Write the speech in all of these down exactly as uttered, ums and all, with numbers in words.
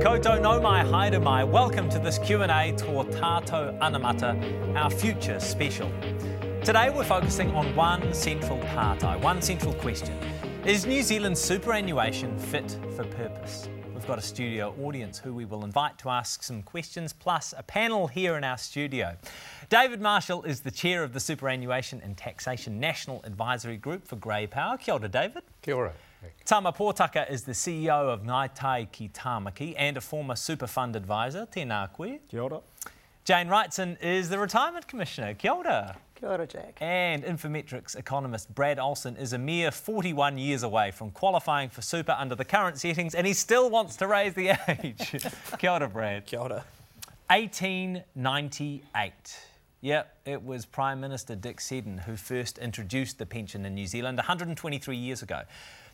koutou no mai, haere mai. Welcome to this Q and A tō Tato Anamata, our future special. Today we're focusing on one central partai, one central question. Is New Zealand's superannuation fit for purpose? We've got a studio audience who we will invite to ask some questions, plus a panel here in our studio. David Marshall is the chair of the Superannuation and Taxation National Advisory Group for Grey Power. Kia ora, David. Kia ora. Tama Potaka is the C E O of Ngai Tai Ki Tāmaki and a former super fund advisor. Tēnā koe. Kia ora. Jane Wrightson is the Retirement Commissioner. Kia ora. Kia ora, Jack. And Infometrics economist Brad Olson is a mere forty-one years away from qualifying for super under the current settings, and he still wants to raise the age. Kia ora, Brad. Kia ora. eighteen ninety-eight. Yep, it was Prime Minister Dick Seddon who first introduced the pension in New Zealand one hundred twenty-three years ago.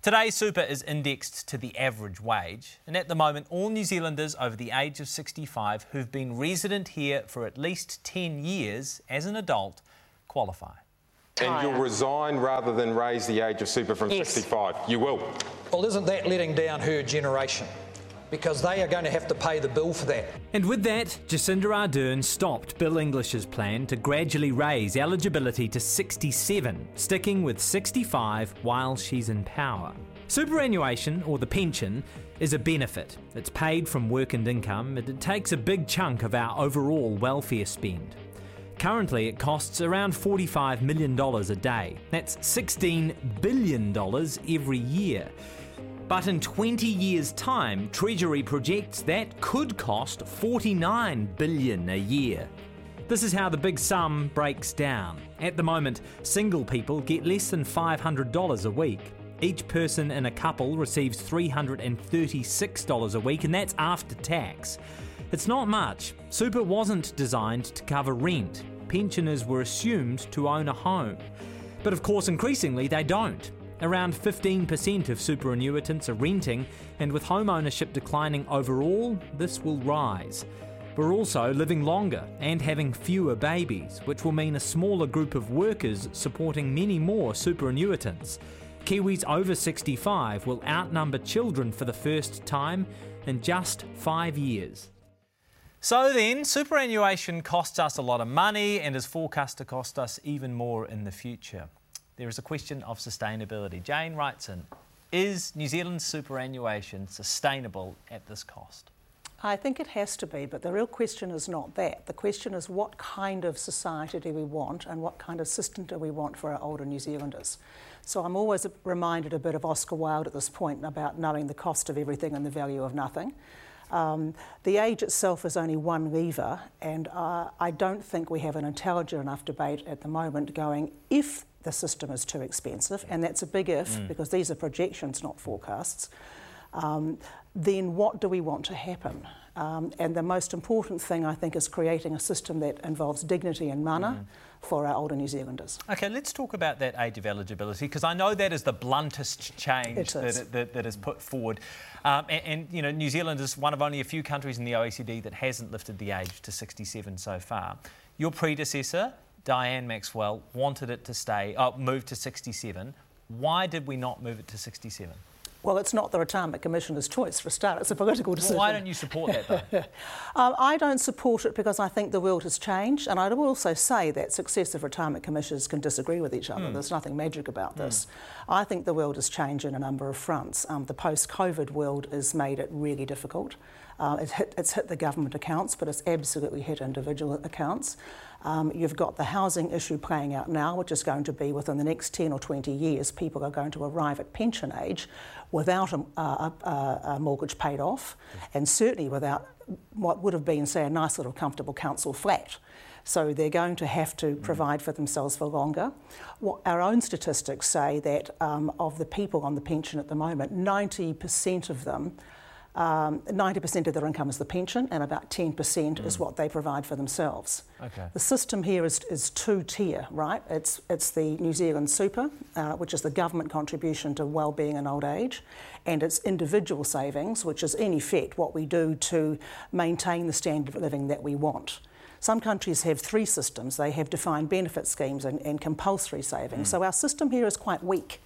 Today, super is indexed to the average wage, and at the moment, all New Zealanders over the age of sixty-five who've been resident here for at least ten years as an adult qualify. And you'll resign rather than raise the age of super from yes. sixty-five? You will. Well, isn't that letting down her generation? Because they are going to have to pay the bill for that. And with that, Jacinda Ardern stopped Bill English's plan to gradually raise eligibility to sixty-seven, sticking with sixty-five while she's in power. Superannuation, or the pension, is a benefit. It's paid from work and income, and it takes a big chunk of our overall welfare spend. Currently, it costs around forty-five million dollars a day. That's sixteen billion dollars every year. But in twenty years' time, Treasury projects that could cost forty-nine billion dollars a year. This is how the big sum breaks down. At the moment, single people get less than five hundred dollars a week. Each person in a couple receives three hundred thirty-six dollars a week, and that's after tax. It's not much. Super wasn't designed to cover rent. Pensioners were assumed to own a home. But of course, increasingly, they don't. Around fifteen percent of superannuitants are renting, and with home ownership declining overall, this will rise. We're also living longer and having fewer babies, which will mean a smaller group of workers supporting many more superannuitants. Kiwis over sixty-five will outnumber children for the first time in just five years. So then, superannuation costs us a lot of money and is forecast to cost us even more in the future. There is a question of sustainability. Jane Wrightson, is New Zealand's superannuation sustainable at this cost? I think it has to be, but the real question is not that. The question is what kind of society do we want and what kind of system do we want for our older New Zealanders? So I'm always reminded a bit of Oscar Wilde at this point about knowing the cost of everything and the value of nothing. Um, the age itself is only one lever, and uh, I don't think we have an intelligent enough debate at the moment going, if the system is too expensive, and that's a big if, mm. because these are projections, not forecasts, um, then what do we want to happen? Um, and the most important thing, I think, is creating a system that involves dignity and mana mm. for our older New Zealanders. OK, let's talk about that age of eligibility, because I know that is the bluntest change that, that, that is put forward. Um, and, and, you know, New Zealand is one of only a few countries in the O E C D that hasn't lifted the age to sixty-seven so far. Your predecessor, Diane Maxwell, wanted it to stay, oh, move to sixty-seven. Why did we not move it to sixty-seven? Well, it's not the Retirement Commissioner's choice, for a start. It's a political decision. Well, why don't you support that, though? um, I don't support it because I think the world has changed, and I will also say that successive Retirement Commissioners can disagree with each other. Mm. There's nothing magic about mm. this. I think the world has changed in a number of fronts. Um, the post-COVID world has made it really difficult. Uh, it hit, it's hit the government accounts, but it's absolutely hit individual accounts. Um, you've got the housing issue playing out now, which is going to be within the next ten or twenty years, people are going to arrive at pension age without a, a, a, a mortgage paid off, and certainly without what would have been, say, a nice little comfortable council flat. So they're going to have to provide for themselves for longer. What our own statistics say that um, of the people on the pension at the moment, ninety percent of them Um, ninety percent of their income is the pension, and about ten percent mm. is what they provide for themselves. Okay. The system here is, is two-tier, right? It's it's the New Zealand Super, uh, which is the government contribution to wellbeing and old age, and it's individual savings, which is in effect what we do to maintain the standard of living that we want. Some countries have three systems. They have defined benefit schemes and, and compulsory savings. Mm. So our system here is quite weak.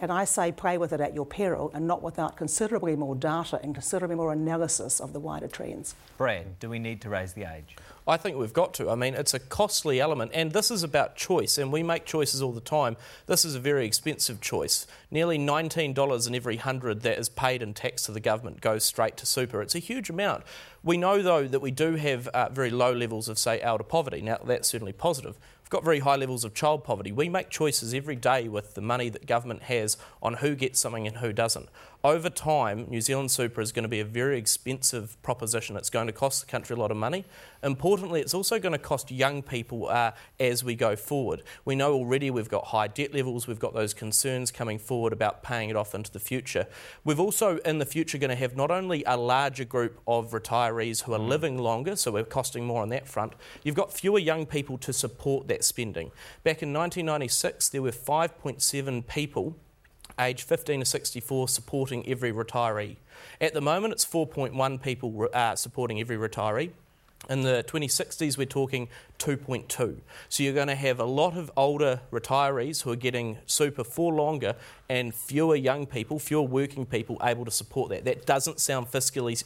And I say play with it at your peril and not without considerably more data and considerably more analysis of the wider trends. Brad, do we need to raise the age? I think we've got to. I mean, it's a costly element, and this is about choice, and we make choices all the time. This is a very expensive choice. Nearly nineteen dollars in every hundred that is paid in tax to the government goes straight to super. It's a huge amount. We know, though, that we do have uh, very low levels of, say, elder poverty. Now, that's certainly positive. We've got very high levels of child poverty. We make choices every day with the money that government has on who gets something and who doesn't. Over time, New Zealand Super is going to be a very expensive proposition. It's going to cost the country a lot of money. Importantly, it's also going to cost young people uh, as we go forward. We know already we've got high debt levels. We've got those concerns coming forward about paying it off into the future. We've also, in the future, going to have not only a larger group of retirees who are mm. living longer, so we're costing more on that front. You've got fewer young people to support that spending. Back in nineteen ninety-six, there were five point seven people aged fifteen to sixty-four supporting every retiree. At the moment, it's four point one people uh, supporting every retiree. In the twenty sixties, we're talking two point two. So you're going to have a lot of older retirees who are getting super for longer and fewer young people, fewer working people able to support that. That doesn't sound fiscally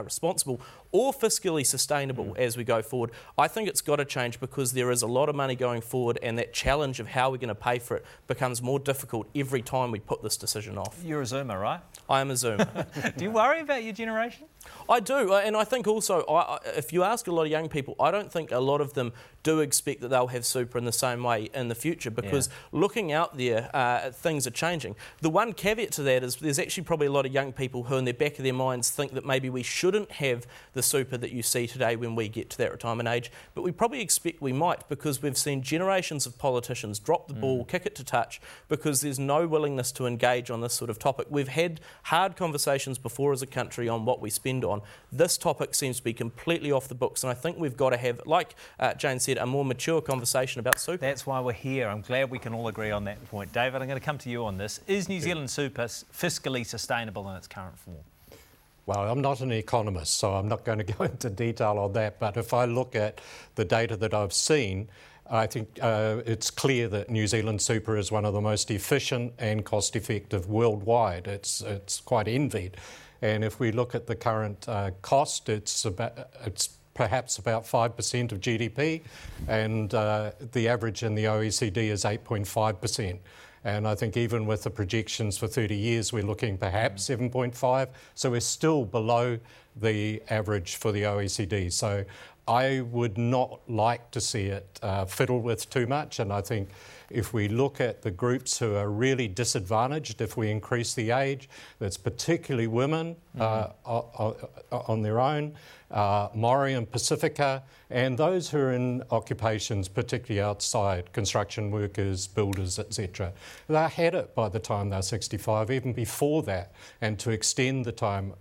uh, responsible or fiscally sustainable mm. as we go forward. I think it's got to change because there is a lot of money going forward, and that challenge of how we're going to pay for it becomes more difficult every time we put this decision off. You're a Zoomer, right? I am a Zoomer. Do you worry about your generation? I do, and I think also, I, if you ask a lot of young people, I don't think a lot of them do expect that they'll have super in the same way in the future, because yeah. looking out there, uh, things are changing. The one caveat to that is there's actually probably a lot of young people who in the back of their minds think that maybe we shouldn't have the super that you see today when we get to that retirement age, but we probably expect we might, because we've seen generations of politicians drop the mm. ball, kick it to touch, because there's no willingness to engage on this sort of topic. We've had hard conversations before as a country on what we spend on. This topic seems to be completely off the books, and I think we've got to have, like uh, Jane said, a more mature conversation about super. That's why we're here. I'm glad we can all agree on that point. David, I'm going to come to you on this. Is New Zealand super fiscally sustainable in its current form? Well, I'm not an economist, so I'm not going to go into detail on that, but if I look at the data that I've seen, I think uh, it's clear that New Zealand Super is one of the most efficient and cost-effective worldwide. It's, it's quite envied. And if we look at the current uh, cost, it's about, it's perhaps about five percent of G D P, and uh, the average in the O E C D is eight point five percent. And I think even with the projections for thirty years, we're looking perhaps mm. seven point five. So we're still below the average for the O E C D. So I would not like to see it uh, fiddle with too much. And I think if we look at the groups who are really disadvantaged, if we increase the age, that's particularly women mm-hmm. uh, o- o- on their own, uh, Māori and Pacifica, and those who are in occupations, particularly outside, construction workers, builders, et cetera. They had it by the time they're sixty-five, even before that. And to extend the time,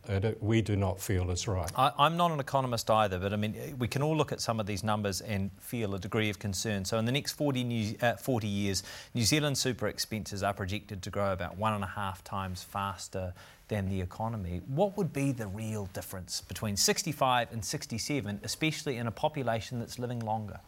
we do not feel is right. I, I'm not an economist either, but I mean, we can all look at some of these numbers and feel a degree of concern. So in the next forty, new, uh, forty years, New Zealand super expenses are projected to grow about one and a half times faster than the economy. What would be the real difference between sixty-five and sixty-seven, especially in a population that's living longer?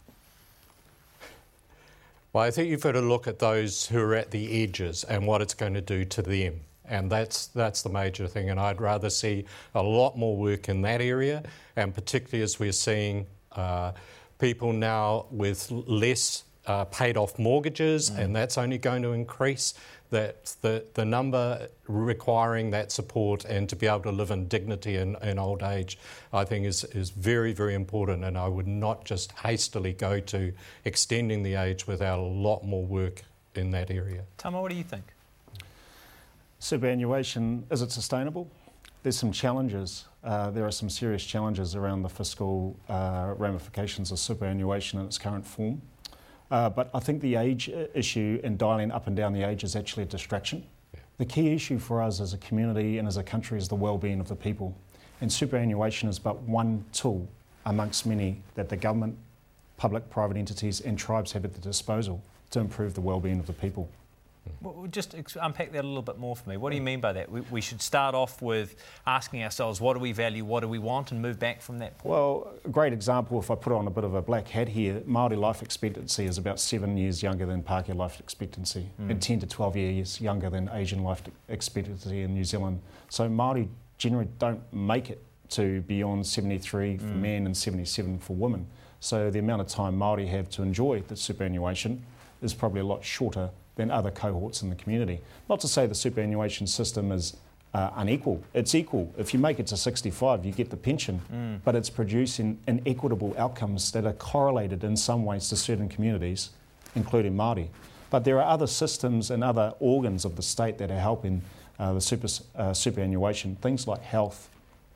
Well, I think you've got to look at those who are at the edges and what it's going to do to them. And that's that's the major thing. And I'd rather see a lot more work in that area, and particularly as we're seeing uh, people now with less uh, paid-off mortgages, mm. and that's only going to increase. That the, the number requiring that support and to be able to live in dignity in, in old age, I think is, is very, very important. And I would not just hastily go to extending the age without a lot more work in that area. Tama, what do you think? Superannuation, is it sustainable? There's some challenges. Uh, there are some serious challenges around the fiscal uh, ramifications of superannuation in its current form. Uh, but I think the age issue and dialing up and down the age is actually a distraction. Yeah. The key issue for us as a community and as a country is the well-being of the people. And superannuation is but one tool amongst many that the government, public, private entities and tribes have at their disposal to improve the well-being of the people. Well, just unpack that a little bit more for me. What do you mean by that? We, we should start off with asking ourselves, what do we value, what do we want, and move back from that point? Well, a great example, if I put on a bit of a black hat here, Māori life expectancy is about seven years younger than Pākehā life expectancy, mm. and ten to twelve years younger than Asian life expectancy in New Zealand. So Māori generally don't make it to beyond seventy-three for mm. men and seventy-seven for women. So the amount of time Māori have to enjoy the superannuation is probably a lot shorter than other cohorts in the community. Not to say the superannuation system is uh, unequal. It's equal. If you make it to sixty-five, you get the pension, mm. but it's producing inequitable outcomes that are correlated in some ways to certain communities, including Māori. But there are other systems and other organs of the state that are helping uh, the super, uh, superannuation, things like health,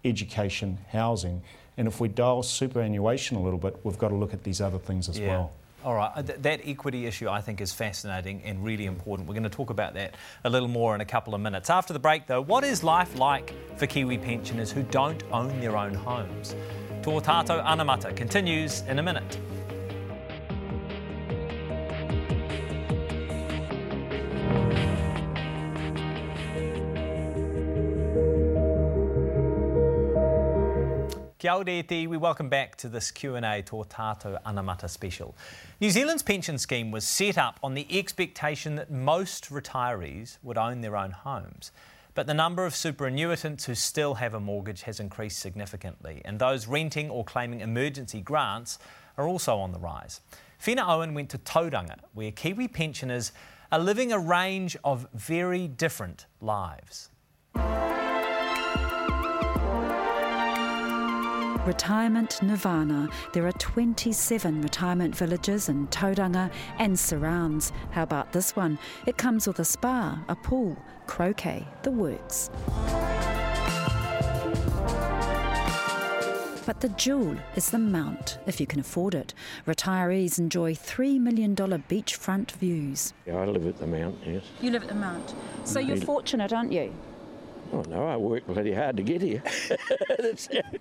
education, housing. And if we dial superannuation a little bit, we've got to look at these other things as yeah. well. All right, Th- that equity issue I think is fascinating and really important. We're going to talk about that a little more in a couple of minutes. After the break, though, what is life like for Kiwi pensioners who don't own their own homes? Tō Tato Anamata continues in a minute. Kia ora te, we welcome back to this Q and A Tō Tato Anamata special. New Zealand's pension scheme was set up on the expectation that most retirees would own their own homes. But the number of superannuitants who still have a mortgage has increased significantly, and those renting or claiming emergency grants are also on the rise. Fiona Owen went to Tauranga, where Kiwi pensioners are living a range of very different lives. Retirement Nirvana. There are twenty-seven retirement villages in Tauranga and surrounds. How about this one? It comes with a spa, a pool, croquet, the works. But the jewel is the Mount, if you can afford it. Retirees enjoy three million dollars beachfront views. Yeah, I live at the Mount, yes. You live at the Mount. So you're fortunate, aren't you? Oh no, I work bloody hard to get here.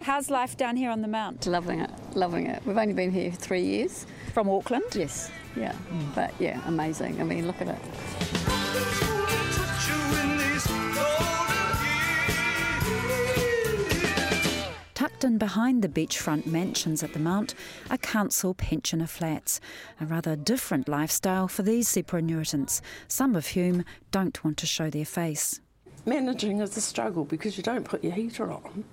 How's life down here on the Mount? Loving it, loving it. We've only been here three years. From Auckland? Yes, yeah. Mm. But yeah, amazing. I mean, look at it. Tucked in behind the beachfront mansions at the Mount are council pensioner flats. A rather different lifestyle for these superannuitants, some of whom don't want to show their face. Managing is a struggle because you don't put your heater on.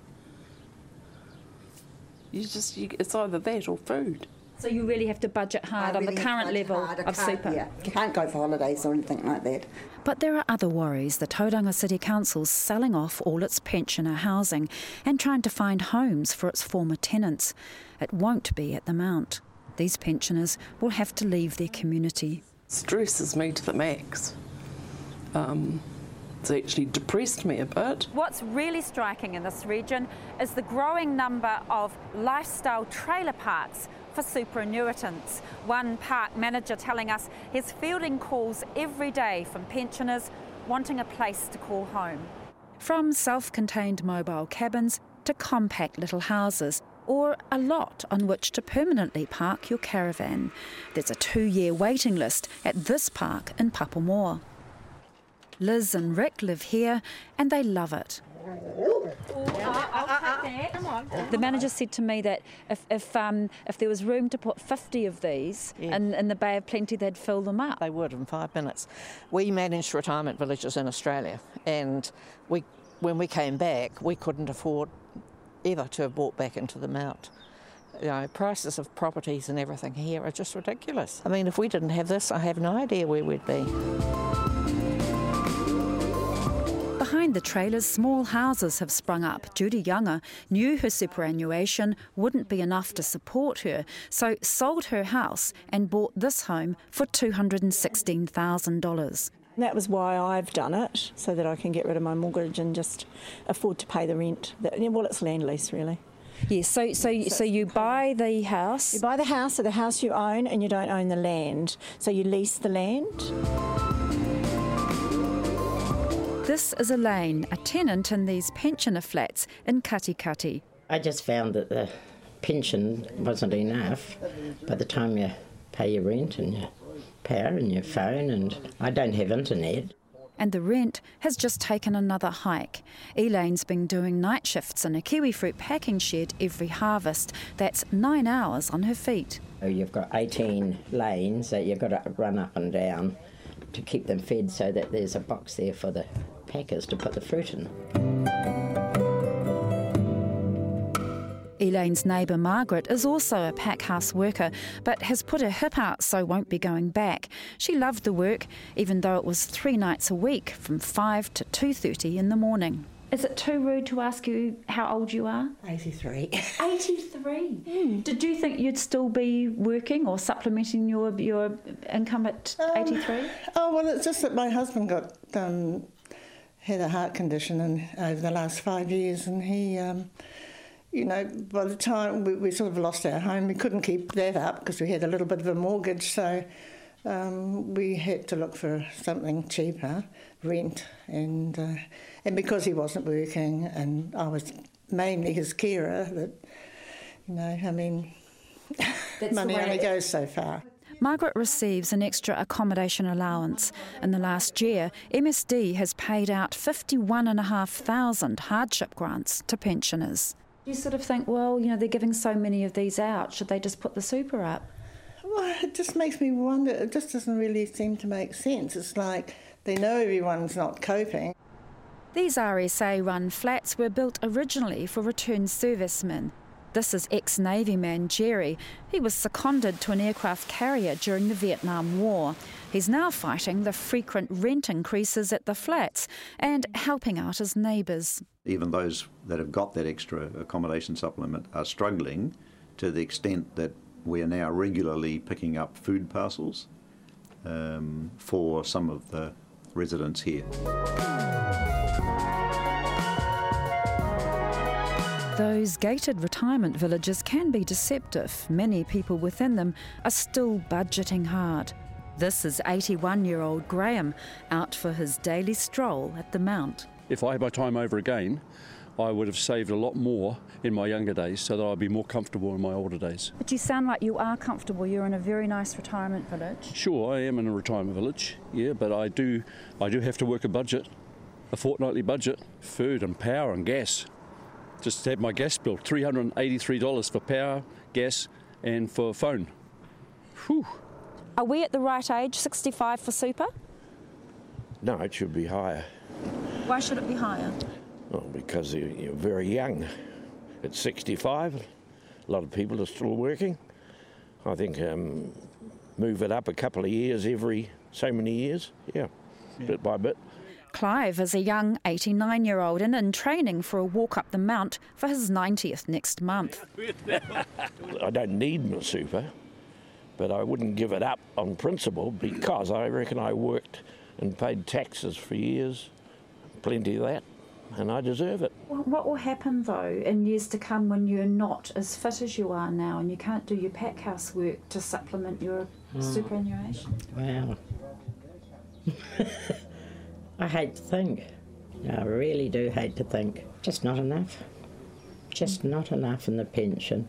You just you, it's either that or food. So you really have to budget hard really on the current level of super. Yeah, you can't go for holidays or anything like that. But there are other worries. The Tauranga City Council's selling off all its pensioner housing and trying to find homes for its former tenants. It won't be at the Mount. These pensioners will have to leave their community. Stresses me to the max. Um... It's actually depressed me a bit. What's really striking in this region is the growing number of lifestyle trailer parks for superannuitants. One park manager telling us he's fielding calls every day from pensioners wanting a place to call home. From self-contained mobile cabins to compact little houses, or a lot on which to permanently park your caravan. There's a two-year waiting list at this park in Papamoa. Liz and Rick live here and they love it. The manager said to me that if if, um, if there was room to put fifty of these yeah. in, in the Bay of Plenty, they'd fill them up. They would in five minutes. We managed retirement villages in Australia, and we when we came back, we couldn't afford ever to have bought back into the Mount. You know, prices of properties and everything here are just ridiculous. I mean, if we didn't have this, I have no idea where we'd be. Behind the trailers, small houses have sprung up. Judy Younger knew her superannuation wouldn't be enough to support her, so sold her house and bought this home for two hundred sixteen thousand dollars. That was why I've done it, so that I can get rid of my mortgage and just afford to pay the rent. Well, it's land lease, really. Yeah, so so so you buy the house. You buy the house, so the house you own, and you don't own the land. So you lease the land. This is Elaine, a tenant in these pensioner flats in Katikati. I just found that the pension wasn't enough by the time you pay your rent and you power and your phone, and I don't have internet. And the rent has just taken another hike. Elaine's been doing night shifts in a kiwi fruit packing shed every harvest. That's nine hours on her feet. You've got eighteen lanes that you've got to run up and down to keep them fed so that there's a box there for the packers to put the fruit in. Elaine's neighbour Margaret is also a packhouse worker, but has put her hip out so won't be going back. She loved the work, even though it was three nights a week from five to two thirty in the morning. Is it too rude to ask you how old you are? eighty-three. eighty-three? Mm. Did you think you'd still be working or supplementing your your income at eighty-three? Um, oh, well, it's just that my husband got um, had a heart condition and over the last five years and he... Um, You know, by the time we, we sort of lost our home, we couldn't keep that up because we had a little bit of a mortgage, so um, we had to look for something cheaper, rent, and uh, and because he wasn't working and I was mainly his carer, that, you know, I mean, money only goes so far. Margaret receives an extra accommodation allowance. In the last year, M S D has paid out fifty-one thousand five hundred hardship grants to pensioners. You sort of think, well, you know, they're giving so many of these out, should they just put the super up? Well, it just makes me wonder, it just doesn't really seem to make sense. It's like they know everyone's not coping. These R S A-run flats were built originally for returned servicemen. This is ex-Navy man Jerry. He was seconded to an aircraft carrier during the Vietnam War. He's now fighting the frequent rent increases at the flats and helping out his neighbours. Even those that have got that extra accommodation supplement are struggling to the extent that we are now regularly picking up food parcels um, for some of the residents here. Those gated retirement villages can be deceptive. Many people within them are still budgeting hard. This is eighty-one-year-old Graham out for his daily stroll at the Mount. If I had my time over again, I would have saved a lot more in my younger days so that I'd be more comfortable in my older days. But you sound like you are comfortable. You're in a very nice retirement village. Sure, I am in a retirement village, yeah, but I do, I do have to work a budget, a fortnightly budget, food and power and gas. Just had my gas bill, three hundred eighty-three dollars for power, gas and for phone. Whew. Are we at the right age, sixty-five for super? No, it should be higher. Why should it be higher? Well, because you're very young. At sixty-five, a lot of people are still working. I think um, move it up a couple of years every so many years, yeah, yeah. Bit by bit. Clive is a young eighty-nine-year-old and in training for a walk up the Mount for his ninetieth next month. I don't need my super, but I wouldn't give it up on principle because I reckon I worked and paid taxes for years, plenty of that, and I deserve it. What will happen, though, in years to come when you're not as fit as you are now and you can't do your packhouse work to supplement your oh. superannuation? Wow. I hate to think. I really do hate to think. Just not enough. Just not enough in the pension.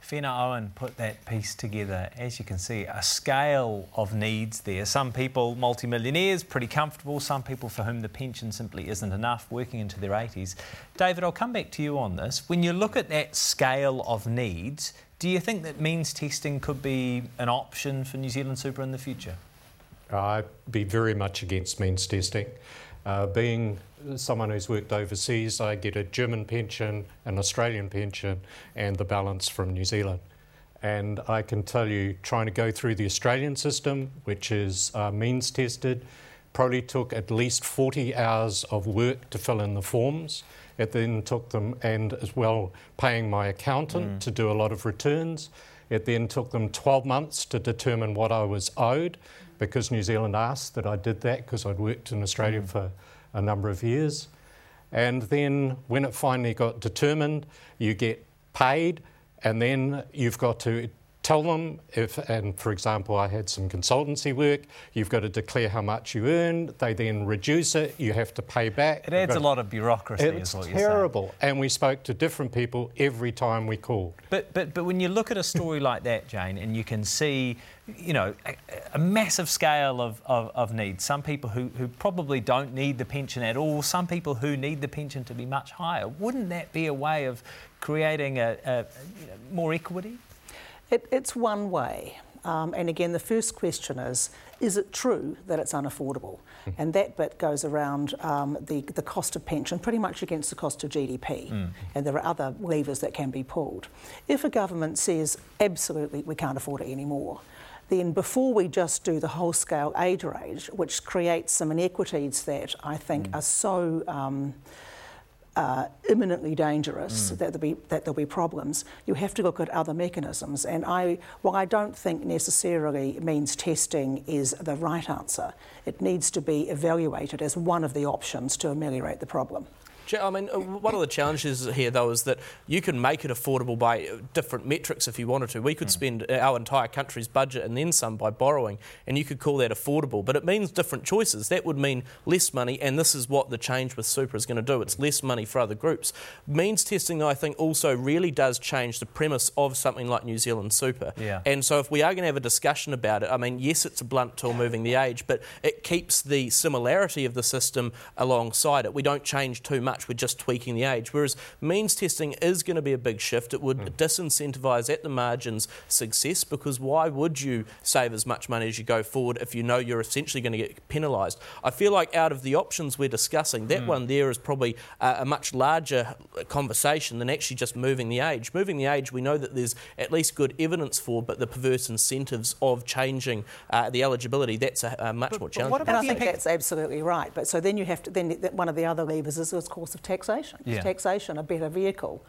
Fiona Owen put that piece together. As you can see, a scale of needs there. Some people, multimillionaires, pretty comfortable. Some people for whom the pension simply isn't enough, working into their eighties. David, I'll come back to you on this. When you look at that scale of needs, do you think that means testing could be an option for New Zealand Super in the future? I'd be very much against means testing. Uh, being someone who's worked overseas, I get a German pension, an Australian pension, and the balance from New Zealand. And I can tell you, trying to go through the Australian system, which is uh, means tested, probably took at least forty hours of work to fill in the forms. It then took them, and as well, paying my accountant mm. to do a lot of returns. It then took them twelve months to determine what I was owed, because New Zealand asked that I did that because I'd worked in Australia mm. for a number of years. And then when it finally got determined, you get paid and then you've got to tell them if, and for example, I had some consultancy work, you've got to declare how much you earn, they then reduce it, you have to pay back. It adds a lot of bureaucracy is what you're saying. It's terrible, and we spoke to different people every time we called. But, but, but when you look at a story like that, Jane, and you can see, you know, a, a massive scale of, of, of need, some people who, who probably don't need the pension at all, some people who need the pension to be much higher, wouldn't that be a way of creating a, a, a you know, more equity? It, it's one way, um, and again the first question is, is it true that it's unaffordable? Mm. And that bit goes around um, the, the cost of pension pretty much against the cost of G D P, mm. and there are other levers that can be pulled. If a government says, absolutely, we can't afford it anymore, then before we just do the whole-scale age range, which creates some inequities that I think mm. are so... Um, Uh, imminently dangerous, mm. that, there'll be, that there'll be problems, you have to look at other mechanisms. And I, while I don't think necessarily means testing is the right answer, it needs to be evaluated as one of the options to ameliorate the problem. I mean, one of the challenges here, though, is that you can make it affordable by different metrics if you wanted to. We could mm. spend our entire country's budget and then some by borrowing, and you could call that affordable. But it means different choices. That would mean less money, and this is what the change with super is going to do. It's less money for other groups. Means testing, though, I think also really does change the premise of something like New Zealand Super. Yeah. And so if we are going to have a discussion about it, I mean, yes, it's a blunt tool moving the age, but it keeps the similarity of the system alongside it. We don't change too much. We're just tweaking the age, whereas means testing is going to be a big shift. It would mm. disincentivise at the margins success, because why would you save as much money as you go forward if you know you're essentially going to get penalised? I feel like out of the options we're discussing, that mm. one there is probably a, a much larger conversation than actually just moving the age. Moving the age we know that there's at least good evidence for, but the perverse incentives of changing uh, the eligibility, that's a, a much but, more challenging. And I think impact? That's absolutely right. But so then you have to, then one of the other levers is what's called of taxation. Yeah. Taxation, a better vehicle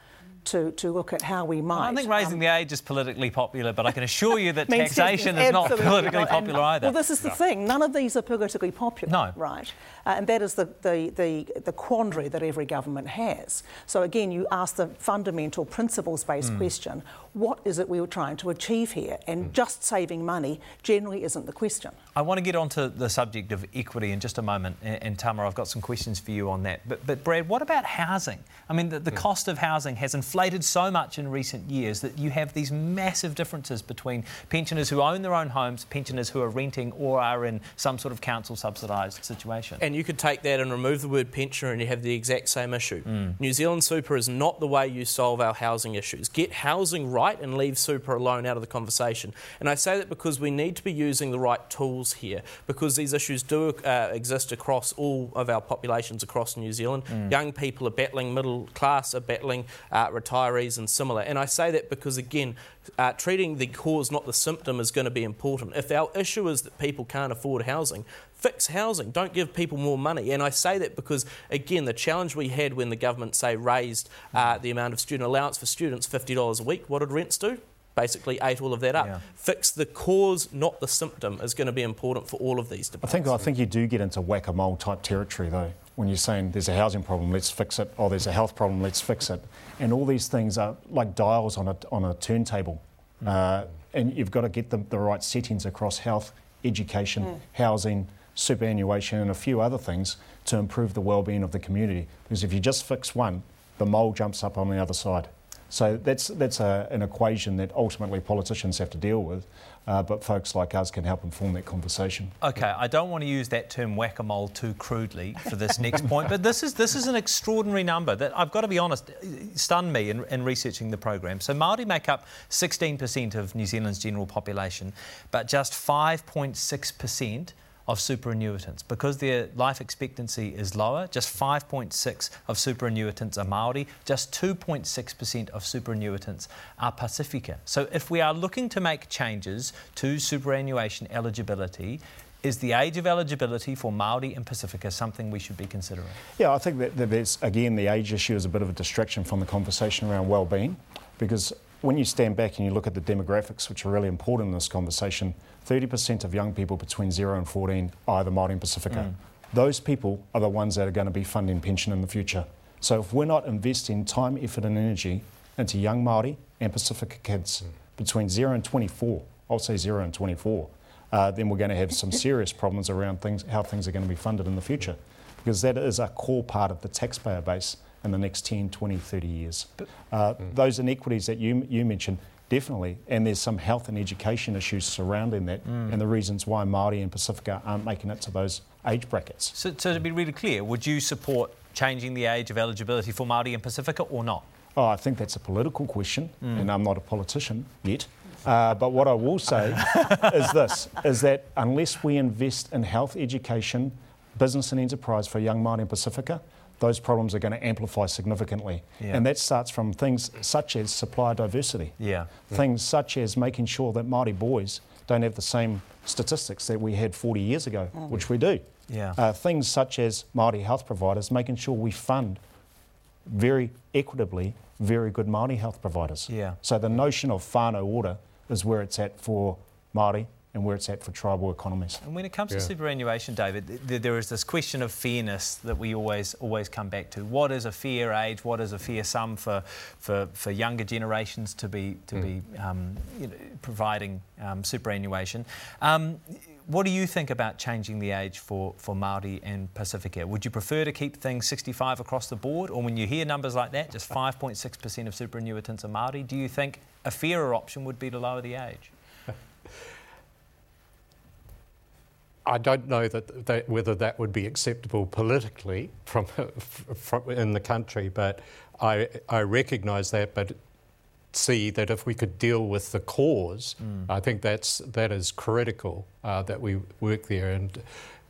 to, to look at how we might... Well, I think raising um, the age is politically popular, but I can assure you that taxation is not politically not, popular and, either. Well, this is the no. thing. None of these are politically popular, no. right? Uh, and that is the, the, the, the quandary that every government has. So, again, you ask the fundamental principles-based mm. question, what is it we were trying to achieve here? And mm. just saving money generally isn't the question. I want to get on to the subject of equity in just a moment. And, and Tama, I've got some questions for you on that. But, but Brad, what about housing? I mean, the, the mm. cost of housing has inflated inflated so much in recent years that you have these massive differences between pensioners who own their own homes, pensioners who are renting or are in some sort of council-subsidised situation. And you could take that and remove the word pensioner and you have the exact same issue. Mm. New Zealand Super is not the way you solve our housing issues. Get housing right and leave super alone out of the conversation. And I say that because we need to be using the right tools here, because these issues do uh, exist across all of our populations across New Zealand. Mm. Young people are battling, middle class are battling, uh, retirees and similar. And I say that because, again, uh, treating the cause, not the symptom, is going to be important. If our issue is that people can't afford housing, fix housing, don't give people more money. And I say that because, again, the challenge we had when the government, say, raised uh, the amount of student allowance for students, fifty dollars a week, what did rents do? Basically ate all of that up. Yeah. Fix the cause, not the symptom, is going to be important for all of these debates. I think, I think you do get into whack-a-mole type territory, though. When you're saying there's a housing problem, let's fix it, or there's a health problem, let's fix it. And all these things are like dials on a, on a turntable. Mm. Uh, and you've got to get the, the right settings across health, education, mm. housing, superannuation and a few other things to improve the wellbeing of the community. Because if you just fix one, the mole jumps up on the other side. So that's that's a, an equation that ultimately politicians have to deal with, uh, but folks like us can help inform that conversation. OK, I don't want to use that term whack-a-mole too crudely for this next point, but this is this is an extraordinary number that, I've got to be honest, stunned me in, in researching the program. So Māori make up sixteen percent of New Zealand's general population, but just five point six percent of superannuitants. Because their life expectancy is lower, just five point six percent of superannuitants are Māori, just two point six percent of superannuitants are Pacifica. So if we are looking to make changes to superannuation eligibility, is the age of eligibility for Māori and Pacifica something we should be considering? Yeah, I think that there's, again, the age issue is a bit of a distraction from the conversation around wellbeing, because when you stand back and you look at the demographics, which are really important in this conversation, thirty percent of young people between zero and fourteen are either Māori and Pacifica. Mm. Those people are the ones that are going to be funding pension in the future. So if we're not investing time, effort and energy into young Māori and Pacifica kids, mm. between zero and twenty-four, I'll say zero and twenty-four, uh, then we're going to have some serious problems around things, how things are going to be funded in the future, because that is a core part of the taxpayer base in the next ten, twenty, thirty years. Uh, mm. Those inequities that you you mentioned, definitely, and there's some health and education issues surrounding that, mm. and the reasons why Māori and Pacifica aren't making it to those age brackets. So, so to be really clear, would you support changing the age of eligibility for Māori and Pacifica or not? Oh, I think that's a political question, mm. and I'm not a politician yet. Uh, but what I will say is this, is that unless we invest in health, education, business and enterprise for young Māori and Pacifica, those problems are going to amplify significantly. Yeah. And that starts from things such as supplier diversity, yeah. things yeah. such as making sure that Māori boys don't have the same statistics that we had forty years ago, mm. which we do. Yeah. Uh, things such as Māori health providers, making sure we fund very equitably very good Māori health providers. Yeah. So the notion of whānau order is where it's at for Māori and where it's at for tribal economies. And when it comes yeah. to superannuation, David, th- th- there is this question of fairness that we always always come back to. What is a fair age? What is a fair sum for for, for younger generations to be to mm. be um, you know, providing um, superannuation? Um, what do you think about changing the age for, for Māori and Pacifica? Would you prefer to keep things sixty-five across the board, or when you hear numbers like that, just five point six percent of superannuitants are Māori? Do you think a fairer option would be to lower the age? I don't know that, that whether that would be acceptable politically from, from in the country, but I I recognise that, but see that if we could deal with the cause, mm. I think that's that is critical uh, that we work there. And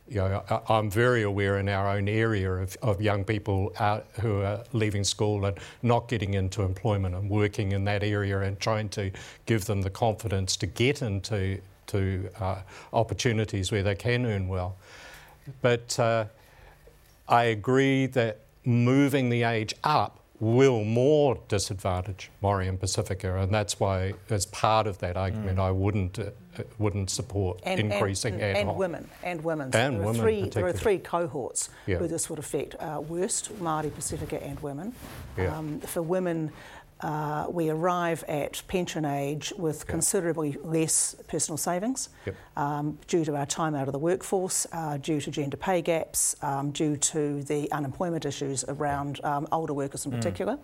you know, I, I'm very aware in our own area of, of young people out who are leaving school and not getting into employment and working in that area and trying to give them the confidence to get into. to uh, opportunities where they can earn well. But uh, I agree that moving the age up will more disadvantage Māori and Pacifica, and that's why, as part of that argument, mm. I wouldn't uh, wouldn't support and, increasing and, ad hoc. And women, and women. So and there, women are three, there are three cohorts yeah. who this would affect uh, worst, Māori, Pacifica and women. Yeah. Um, for women, Uh, we arrive at pension age with yep. considerably less personal savings yep. um, due to our time out of the workforce, uh, due to gender pay gaps, um, due to the unemployment issues around um, older workers in mm. particular.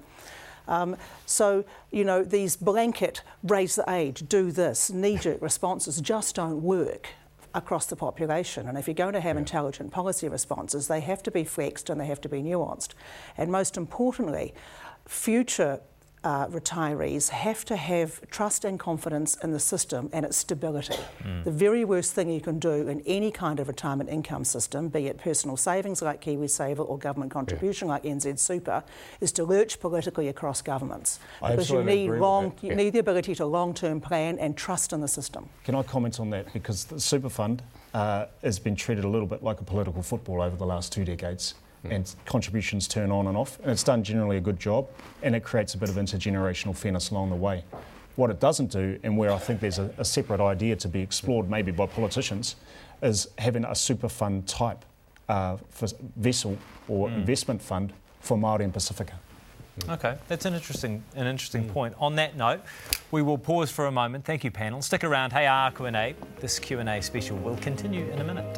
Um, so, you know, these blanket raise the age, do this, knee-jerk responses just don't work across the population, and if you're going to have yeah. intelligent policy responses, they have to be flexed and they have to be nuanced. And most importantly, future Uh, retirees have to have trust and confidence in the system and its stability. Mm. The very worst thing you can do in any kind of retirement income system, be it personal savings like KiwiSaver or government contribution yeah. like N Z Super, is to lurch politically across governments. I because you need long, you yeah. need the ability to long-term plan and trust in the system. Can I comment on that? Because the super fund uh, has been treated a little bit like a political football over the last two decades. And contributions turn on and off, and it's done generally a good job, and it creates a bit of intergenerational fairness along the way. What it doesn't do, and where I think there's a, a separate idea to be explored maybe by politicians, is having a super fund type uh, for vessel or mm. investment fund for Māori and Pacifica. Okay, that's an interesting an interesting mm. point. On that note, we will pause for a moment. Thank you, panel. Stick around. Hey, our Q and A. This Q and A special will continue in a minute.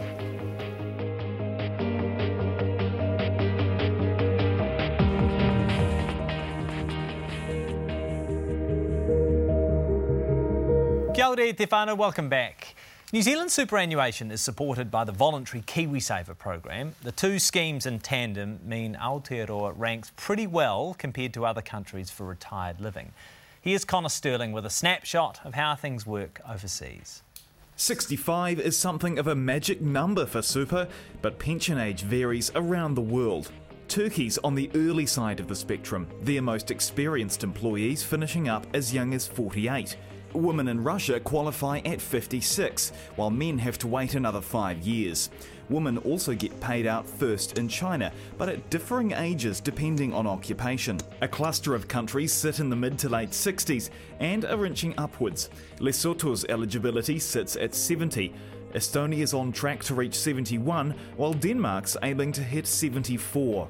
Kia ora te whānau, welcome back. New Zealand superannuation is supported by the voluntary KiwiSaver program. The two schemes in tandem mean Aotearoa ranks pretty well compared to other countries for retired living. Here's Connor Sterling with a snapshot of how things work overseas. sixty-five is something of a magic number for super, but pension age varies around the world. Turkey's on the early side of the spectrum, their most experienced employees finishing up as young as forty-eight. Women in Russia qualify at fifty-six, while men have to wait another five years. Women also get paid out first in China, but at differing ages depending on occupation. A cluster of countries sit in the mid to late sixties and are inching upwards. Lesotho's eligibility sits at seventy. Estonia is on track to reach seventy-one, while Denmark's aiming to hit seventy-four.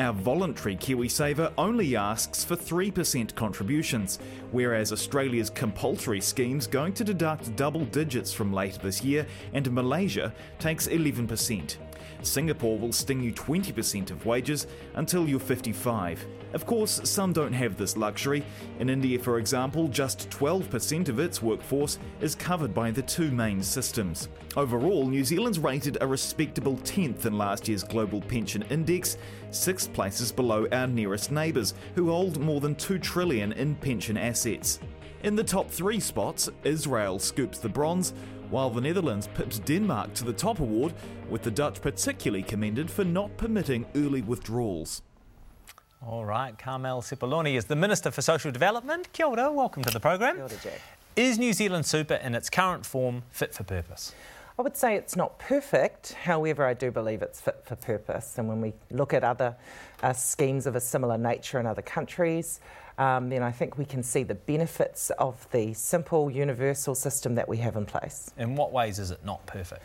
Our voluntary KiwiSaver only asks for three percent contributions, whereas Australia's compulsory scheme's going to deduct double digits from later this year, and Malaysia takes eleven percent. Singapore will sting you twenty percent of wages until you're fifty-five. Of course, some don't have this luxury. In India, for example, just twelve percent of its workforce is covered by the two main systems. Overall, New Zealand's rated a respectable tenth in last year's global pension index, six places below our nearest neighbours, who hold more than two trillion dollars in pension assets. In the top three spots, Israel scoops the bronze, while the Netherlands pips Denmark to the top award, with the Dutch particularly commended for not permitting early withdrawals. All right, Carmel Sepuloni is the Minister for Social Development. Kia ora, welcome to the programme. Kia ora, Jack. Is New Zealand Super in its current form fit for purpose? I would say it's not perfect, however I do believe it's fit for purpose, and when we look at other uh, schemes of a similar nature in other countries, um, then I think we can see the benefits of the simple universal system that we have in place. In what ways is it not perfect?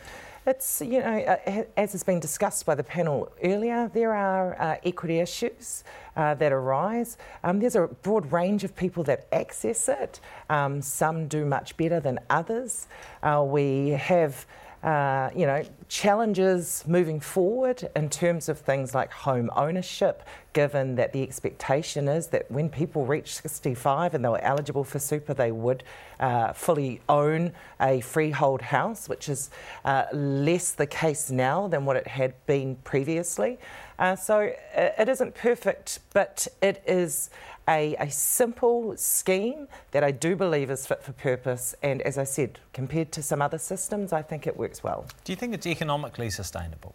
It's, you know, as has been discussed by the panel earlier, there are uh, equity issues uh, that arise. Um, there's a broad range of people that access it. Um, some do much better than others. Uh, we have, uh, you know, challenges moving forward in terms of things like home ownership, given that the expectation is that when people reach sixty-five and they were eligible for super, they would uh, fully own a freehold house, which is uh, less the case now than what it had been previously. Uh, so it isn't perfect, but it is a, a simple scheme that I do believe is fit for purpose. And as I said, compared to some other systems, I think it works well. Do you think it's economically sustainable?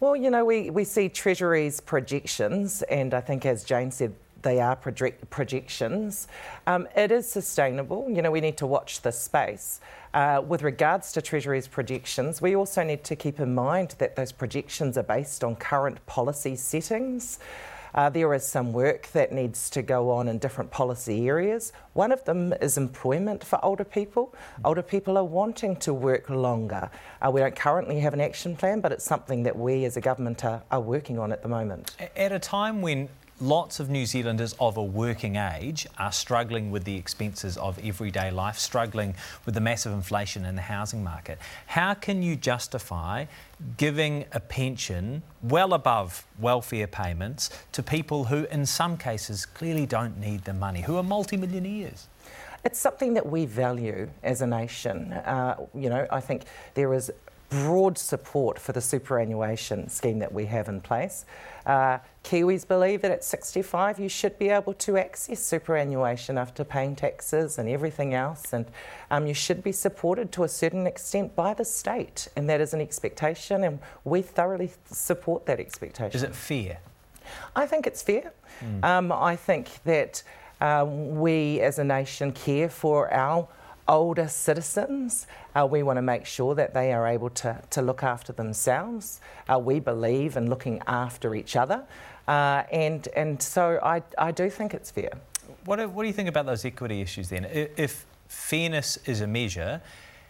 Well, you know, we, we see Treasury's projections, and I think, as Jane said, they are project, projections. Um, it is sustainable. You know, we need to watch this space. Uh, with regards to Treasury's projections, we also need to keep in mind that those projections are based on current policy settings. Uh, there is some work that needs to go on in different policy areas. One of them is employment for older people. Older people are wanting to work longer. Uh, we don't currently have an action plan, but it's something that we as a government are, are working on at the moment. At a time when lots of New Zealanders of a working age are struggling with the expenses of everyday life, struggling with the massive inflation in the housing market, how can you justify giving a pension well above welfare payments to people who, in some cases, clearly don't need the money, who are multimillionaires? It's something that we value as a nation. Uh, you know, I think there is broad support for the superannuation scheme that we have in place. Uh, Kiwis believe that at sixty-five you should be able to access superannuation after paying taxes and everything else, and um, you should be supported to a certain extent by the state, and that is an expectation, and we thoroughly support that expectation. Is it fair? I think it's fair. Mm. Um, I think that uh, we as a nation care for our older citizens. Uh, we want to make sure that they are able to, to look after themselves. Uh, we believe in looking after each other. Uh, and and so I, I do think it's fair. What do, what do you think about those equity issues then? If fairness is a measure,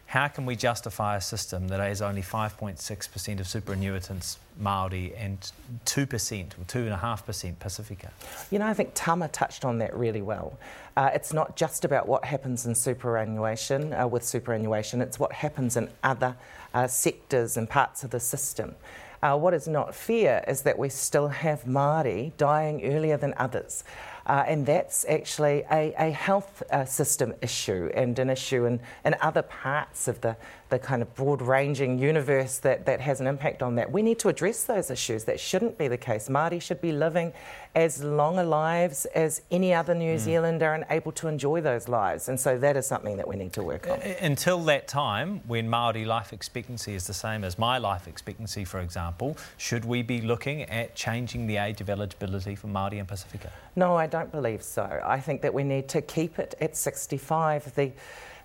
how can we justify a system that has only five point six percent of superannuitants Māori and two percent or two point five percent Pacifica? You know, I think Tama touched on that really well. Uh, it's not just about what happens in superannuation, uh, with superannuation, it's what happens in other uh, sectors and parts of the system. Uh, what is not fair is that we still have Māori dying earlier than others. Uh, and that's actually a, a health uh, system issue, and an issue in, in other parts of the, the kind of broad-ranging universe that, that has an impact on that. We need to address those issues. That shouldn't be the case. Māori should be living as long a lives as any other New mm. Zealander and able to enjoy those lives. And so that is something that we need to work on. Until that time, when Māori life expectancy is the same as my life expectancy, for example, should we be looking at changing the age of eligibility for Māori and Pacifica? No, I I don't believe so. I think that we need to keep it at sixty-five. The,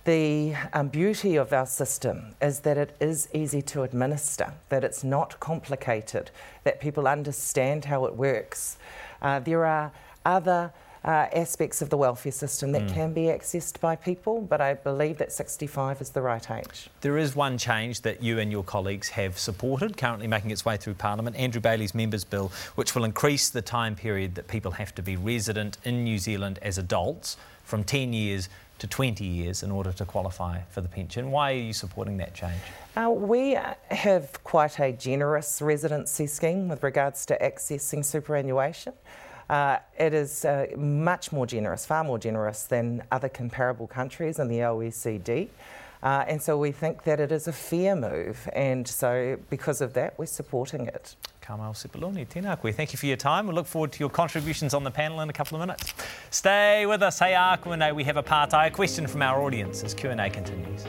the um, beauty of our system is that it is easy to administer, that it's not complicated, that people understand how it works. Uh, there are other uh, aspects of the welfare system that mm. can be accessed by people, but I believe that sixty-five is the right age. There is one change that you and your colleagues have supported, currently making its way through Parliament, Andrew Bailey's Members' Bill, which will increase the time period that people have to be resident in New Zealand as adults from ten years to twenty years in order to qualify for the pension. Why are you supporting that change? Uh, we have quite a generous residency scheme with regards to accessing superannuation. Uh, it is uh, much more generous, far more generous than other comparable countries in the O E C D. Uh, and so we think that it is a fair move, and so because of that, we're supporting it. Carmel Sepuloni, tēnā koe. Thank you for your time. We look forward to your contributions on the panel in a couple of minutes. Stay with us. Hei a kouenei, we have a Pātai question from our audience as Q and A continues.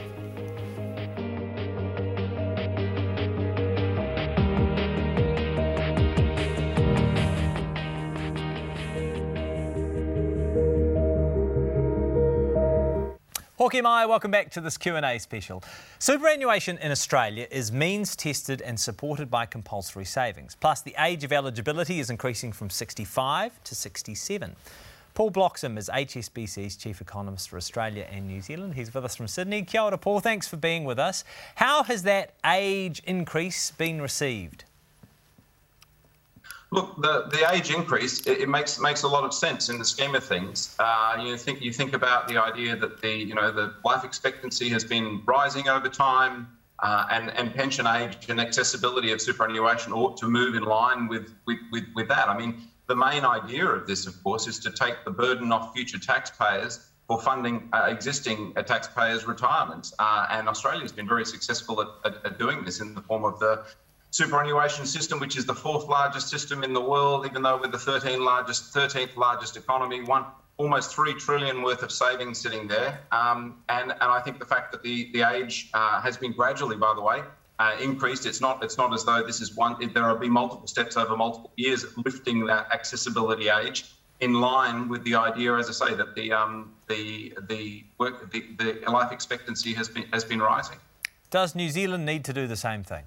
Kia mai, welcome back to this Q and A special. Superannuation in Australia is means-tested and supported by compulsory savings. Plus, the age of eligibility is increasing from sixty-five to sixty-seven. Paul Bloxham is H S B C's Chief Economist for Australia and New Zealand. He's with us from Sydney. Kia ora, Paul. Thanks for being with us. How has that age increase been received? Look, the, the age increase, it, it makes makes a lot of sense in the scheme of things. Uh, you think you think about the idea that the you know the life expectancy has been rising over time, uh, and and pension age and accessibility of superannuation ought to move in line with with, with with that. I mean, the main idea of this, of course, is to take the burden off future taxpayers for funding uh, existing uh, taxpayers' retirements. Uh, and Australia's been very successful at, at, at doing this in the form of the superannuation system, which is the fourth largest system in the world, even though with the thirteenth largest economy, one almost three trillion worth of savings sitting there. Um, and, and I think the fact that the, the age uh, has been gradually, by the way, uh, increased. It's not it's not as though this is one. There will be multiple steps over multiple years lifting that accessibility age in line with the idea, as I say, that the um, the the work the, the life expectancy has been has been rising. Does New Zealand need to do the same thing?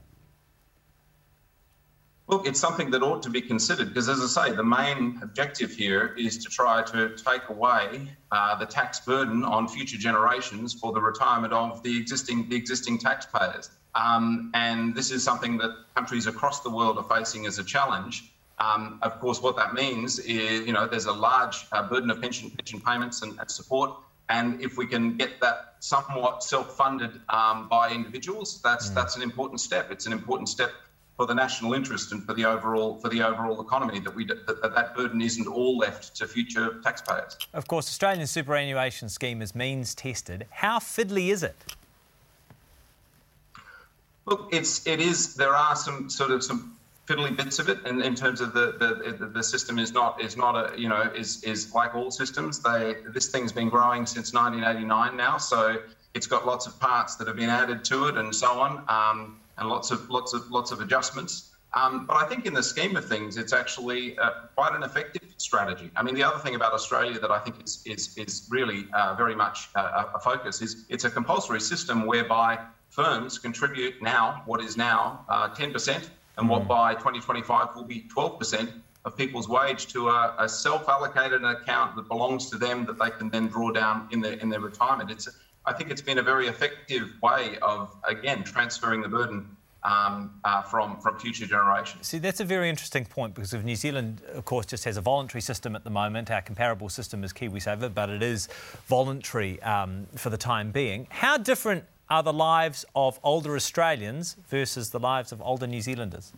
Look, it's something that ought to be considered because, as I say, the main objective here is to try to take away uh, the tax burden on future generations for the retirement of the existing the existing taxpayers. Um, and this is something that countries across the world are facing as a challenge. Um, of course, what that means is, you know, there's a large uh, burden of pension pension payments and, and support. And if we can get that somewhat self-funded um, by individuals, that's mm. that's an important step. It's an important step for the national interest and for the overall for the overall economy, that we that, that burden isn't all left to future taxpayers. Of course, Australian superannuation scheme is means tested. How fiddly is it? Look, it's it is. There are some sort of some fiddly bits of it, and in, in terms of the, the the system is not is not a you know is is like all systems. They this thing's been growing since nineteen eighty-nine now, so it's got lots of parts that have been added to it and so on. Um, and lots of lots of lots of adjustments. Um, but I think in the scheme of things, it's actually uh, quite an effective strategy. I mean, the other thing about Australia that I think is is, is really uh, very much uh, a focus is it's a compulsory system whereby firms contribute now what is now uh, ten percent and what by twenty twenty-five will be twelve percent of people's wage to a, a self-allocated account that belongs to them that they can then draw down in their in their retirement. It's I think it's been a very effective way of, again, transferring the burden um, uh, from, from future generations. See, that's a very interesting point because if New Zealand, of course, just has a voluntary system at the moment. Our comparable system is KiwiSaver, but it is voluntary um, for the time being. How different are the lives of older Australians versus the lives of older New Zealanders?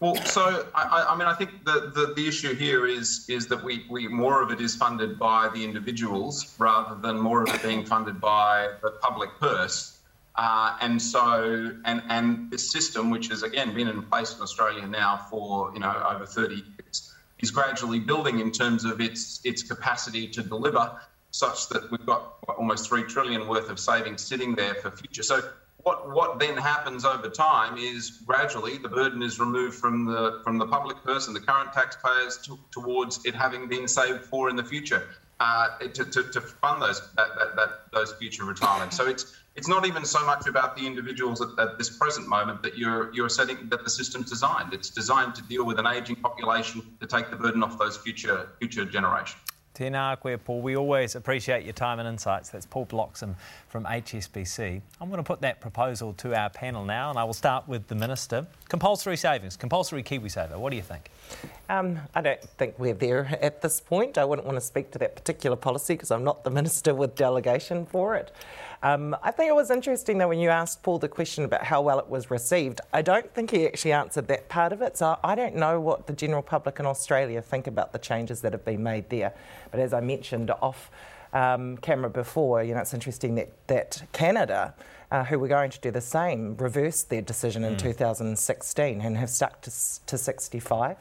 Well, so, I, I mean, I think the, the, the issue here is is that we, we more of it is funded by the individuals rather than more of it being funded by the public purse. Uh, and so, and, and this system, which has, again, been in place in Australia now for, you know, over thirty years, is gradually building in terms of its its capacity to deliver such that we've got almost three trillion dollars worth of savings sitting there for future. So, What what then happens over time is gradually the burden is removed from the from the public purse and the current taxpayers to, towards it having been saved for in the future. uh, to, to, to fund those that, that, that, those future retirements. So it's it's not even so much about the individuals at, at this present moment that you're you're setting that the system's designed. It's designed to deal with an ageing population to take the burden off those future future generations. Tēnā koe, Paul. We always appreciate your time and insights. That's Paul Bloxham from H S B C. I'm going to put that proposal to our panel now, and I will start with the Minister. Compulsory savings, compulsory KiwiSaver. What do you think? Um, I don't think we're there at this point. I wouldn't want to speak to that particular policy because I'm not the Minister with delegation for it. Um, I think it was interesting, though, when you asked Paul the question about how well it was received. I don't think he actually answered that part of it, so I don't know what the general public in Australia think about the changes that have been made there. But as I mentioned off um, camera before, you know, it's interesting that, that Canada, uh, who were going to do the same, reversed their decision in mm. two thousand sixteen and have stuck to, to sixty-five.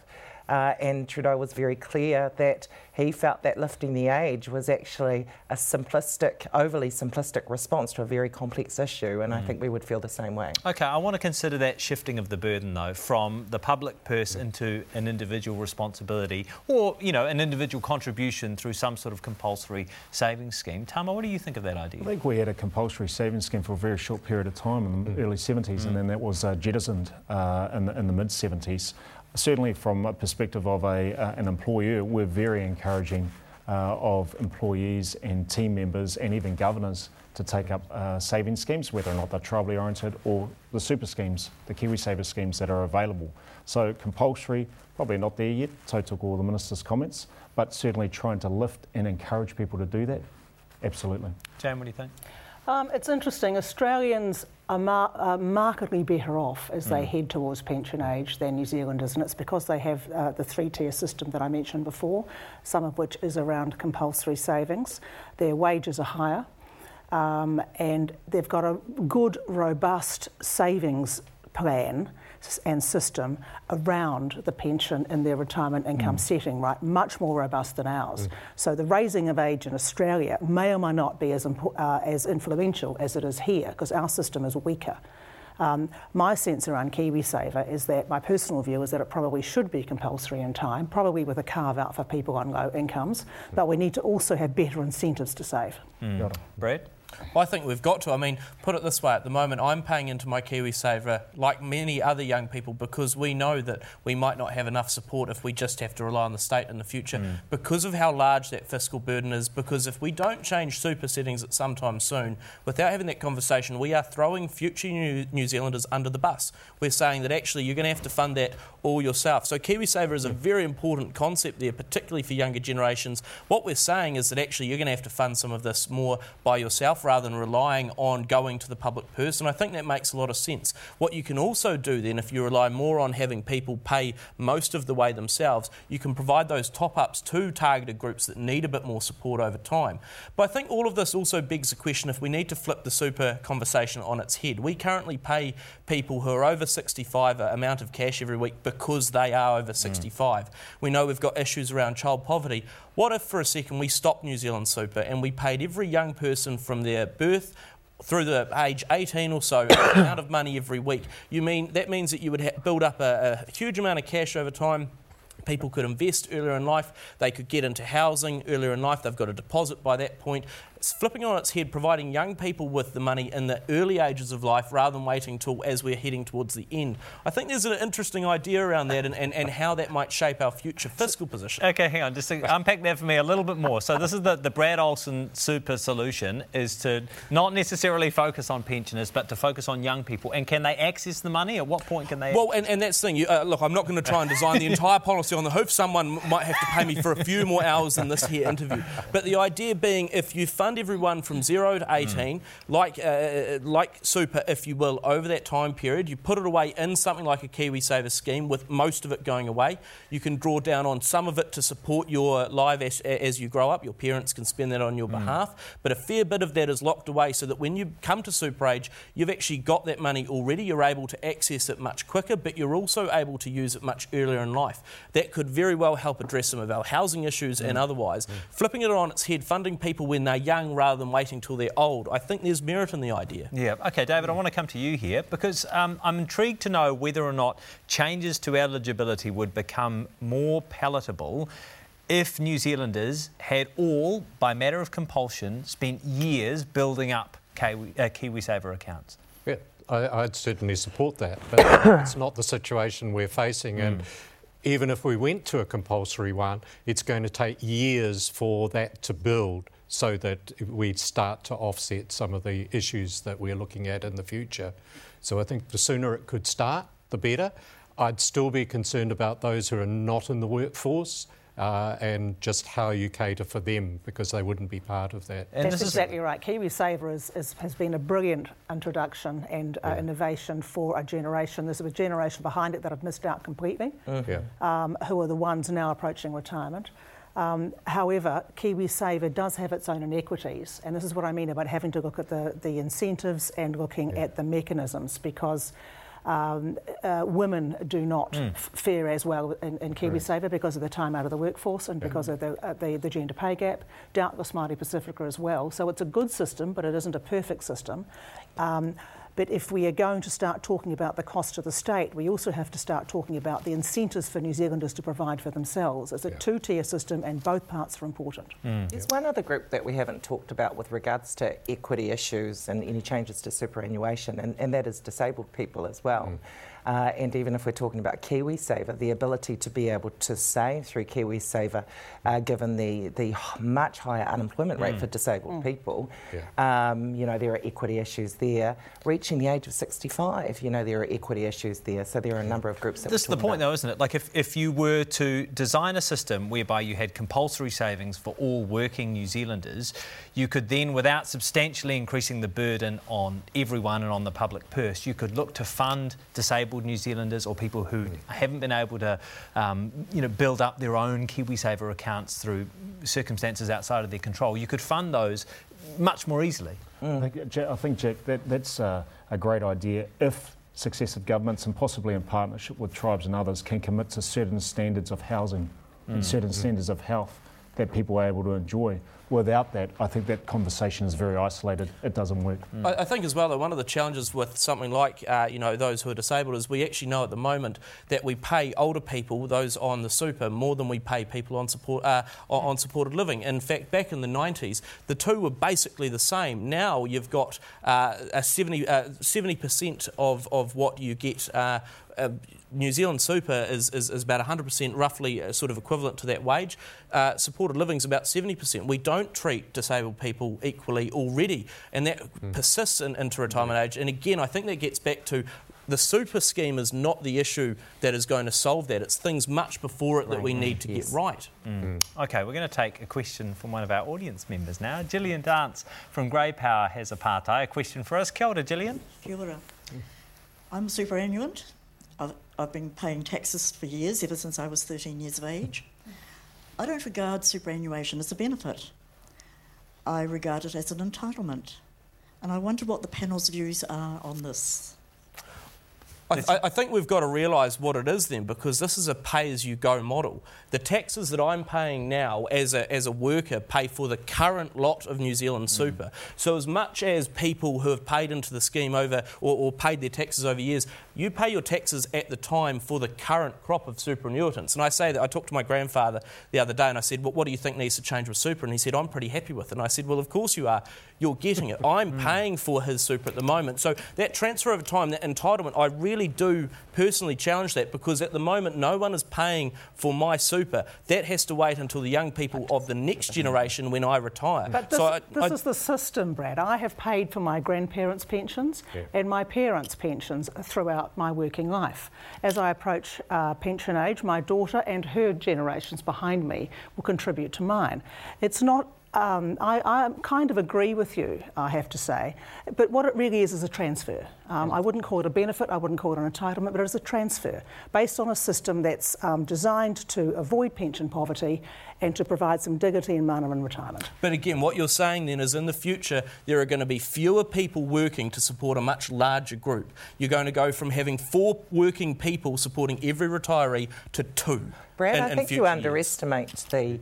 Uh, and Trudeau was very clear that he felt that lifting the age was actually a simplistic, overly simplistic response to a very complex issue, and mm. I think we would feel the same way. OK, I want to consider that shifting of the burden, though, from the public purse yeah. into an individual responsibility or, you know, an individual contribution through some sort of compulsory savings scheme. Tama, what do you think of that idea? I think we had a compulsory savings scheme for a very short period of time in the mm. early seventies, mm. and then that was uh, jettisoned uh, in the, in the mid-seventies. Certainly from a perspective of a, uh, an employer, we're very encouraging uh, of employees and team members and even governors to take up uh, savings schemes, whether or not they're tribally oriented, or the super schemes, the KiwiSaver schemes that are available. So compulsory, probably not there yet, so took all the Minister's comments, but certainly trying to lift and encourage people to do that, absolutely. Jane, what do you think? Um, it's interesting. Australians are, mar- are markedly better off as mm. they head towards pension age than New Zealanders, and it's because they have uh, the three-tier system that I mentioned before, some of which is around compulsory savings. Their wages are higher, um, and they've got a good, robust savings plan and system around the pension and their retirement income mm. setting, right? Much more robust than ours. Mm. So the raising of age in Australia may or may not be as impo- uh, as influential as it is here, because our system is weaker. Um, my sense around KiwiSaver is that, my personal view is that it probably should be compulsory in time, probably with a carve-out for people on low incomes, but we need to also have better incentives to save. Mm. Brad? Well, I think we've got to. I mean, put it this way, at the moment I'm paying into my KiwiSaver like many other young people because we know that we might not have enough support if we just have to rely on the state in the future mm. because of how large that fiscal burden is, because if we don't change super settings at some time soon, without having that conversation, we are throwing future New, New Zealanders under the bus. We're saying that actually you're going to have to fund that all yourself. So KiwiSaver is a very important concept there, particularly for younger generations. What we're saying is that actually you're going to have to fund some of this more by yourself, rather than relying on going to the public purse, and I think that makes a lot of sense. What you can also do then, if you rely more on having people pay most of the way themselves, you can provide those top-ups to targeted groups that need a bit more support over time. But I think all of this also begs the question if we need to flip the super conversation on its head. We currently pay people who are over sixty-five an amount of cash every week because they are over sixty-five. Mm. We know we've got issues around child poverty. What if for a second we stopped New Zealand Super and we paid every young person from their birth through the age eighteen or so, an amount of money every week? You mean that means that you would ha- build up a, a huge amount of cash over time. People could invest earlier in life. They could get into housing earlier in life. They've got a deposit by that point. It's flipping on its head, providing young people with the money in the early ages of life rather than waiting till as we're heading towards the end. I think there's an interesting idea around that and, and, and how that might shape our future fiscal position. OK, hang on, just to unpack that for me a little bit more. So this is the, the Brad Olson super solution, is to not necessarily focus on pensioners but to focus on young people. And can they access the money? At what point can they... Well, and, and that's the thing. You, uh, look, I'm not going to try and design the entire policy on the hoof. Someone might have to pay me for a few more hours than this here interview. But the idea being if you fund everyone from zero to eighteen, mm. like uh, like super, if you will, over that time period. You put it away in something like a KiwiSaver scheme with most of it going away. You can draw down on some of it to support your life as, as you grow up. Your parents can spend that on your mm. behalf. But a fair bit of that is locked away so that when you come to super age, you've actually got that money already. You're able to access it much quicker, but you're also able to use it much earlier in life. That could very well help address some of our housing issues mm. and otherwise. Mm. Flipping it on its head, funding people when they're young rather than waiting till they're old. I think there's merit in the idea. Yeah, OK, David, I want to come to you here because um, I'm intrigued to know whether or not changes to eligibility would become more palatable if New Zealanders had all, by matter of compulsion, spent years building up Kiwi, uh, KiwiSaver accounts? Yeah, I, I'd certainly support that, but it's not the situation we're facing. Mm. And even if we went to a compulsory one, it's going to take years for that to build so that we start to offset some of the issues that we're looking at in the future. So I think the sooner it could start, the better. I'd still be concerned about those who are not in the workforce uh, and just how you cater for them, because they wouldn't be part of that. And That's exactly right. KiwiSaver is, is, has been a brilliant introduction and uh, yeah. innovation for a generation. There's a generation behind it that have missed out completely, uh, yeah. um, who are the ones now approaching retirement. Um, however, KiwiSaver does have its own inequities, and this is what I mean about having to look at the, the incentives and looking yeah. at the mechanisms, because um, uh, women do not mm. f- fare as well in, in KiwiSaver right. because of the time out of the workforce and yeah. because of the, uh, the, the gender pay gap, doubtless Māori Pacifica as well. So it's a good system, but it isn't a perfect system. Um, But if we are going to start talking about the cost to the state, we also have to start talking about the incentives for New Zealanders to provide for themselves. It's a yeah. two-tier system, and both parts are important. Mm. There's yeah. one other group that we haven't talked about with regards to equity issues and any changes to superannuation, and, and that is disabled people as well. Mm. Uh, and even if we're talking about KiwiSaver, the ability to be able to save through KiwiSaver, uh, given the, the much higher unemployment rate mm. for disabled mm. people, yeah. um, you know, there are equity issues there. Reaching the age of sixty-five, you know, there are equity issues there. So there are a number of groups that This is the point, about. though, isn't it? Like, if, if you were to design a system whereby you had compulsory savings for all working New Zealanders, you could then, without substantially increasing the burden on everyone and on the public purse, you could look to fund disabled New Zealanders or people who mm. haven't been able to um, you know, build up their own KiwiSaver accounts through circumstances outside of their control. You could fund those much more easily. Mm. I think, I think, Jack, that, that's a, a great idea if successive governments, and possibly in partnership with tribes and others, can commit to certain standards of housing mm. and certain mm. standards of health that people are able to enjoy. Without that, I think that conversation is very isolated. It doesn't work. Mm. I, I think as well that one of the challenges with something like uh, you know, those who are disabled is we actually know at the moment that we pay older people, those on the super, more than we pay people on support uh, on, on supported living. In fact, back in the nineties, the two were basically the same. Now you've got uh, a seventy percent of of what you get. Uh, Uh, New Zealand super is, is, is about one hundred percent roughly uh, sort of equivalent to that wage. Uh, supported living is about seventy percent. We don't treat disabled people equally already, and that mm. persists in, into retirement yeah. age. And again, I think that gets back to the super scheme is not the issue that is going to solve that. It's things much before it that we need to yes. get right. Mm. Mm. OK, we're going to take a question from one of our audience members now. Gillian Dance from Grey Power has a partai. A question for us. Kia ora, Gillian. Kia ora. I'm a superannuant. I've been paying taxes for years, ever since I was thirteen years of age. I don't regard superannuation as a benefit. I regard it as an entitlement. And I wonder what the panel's views are on this. I, th- I think we've got to realise what it is then, because this is a pay-as-you-go model. The taxes that I'm paying now as a as a worker pay for the current lot of New Zealand super. Mm. So as much as people who have paid into the scheme over or, or paid their taxes over years, you pay your taxes at the time for the current crop of superannuitants. And I say that, I talked to my grandfather the other day and I said, well, what do you think needs to change with super? And he said, I'm pretty happy with it. And I said, well, of course you are. You're getting it. I'm paying for his super at the moment. So that transfer over time, that entitlement, I really do personally challenge that, because at the moment no one is paying for my super. That has to wait until the young people of the next generation when I retire. But this, so I, this I, is the system, Brad. I have paid for my grandparents' pensions yeah. and my parents' pensions throughout my working life. As I approach uh, pension age, my daughter and her generations behind me will contribute to mine. It's not... Um, I, I kind of agree with you, I have to say, but what it really is is a transfer. Um, I wouldn't call it a benefit, I wouldn't call it an entitlement, but it is a transfer based on a system that's um, designed to avoid pension poverty and to provide some dignity and mana in retirement. But again, what you're saying then is in the future there are going to be fewer people working to support a much larger group. You're going to go from having four working people supporting every retiree to two. Brad, in, I in think you underestimate years.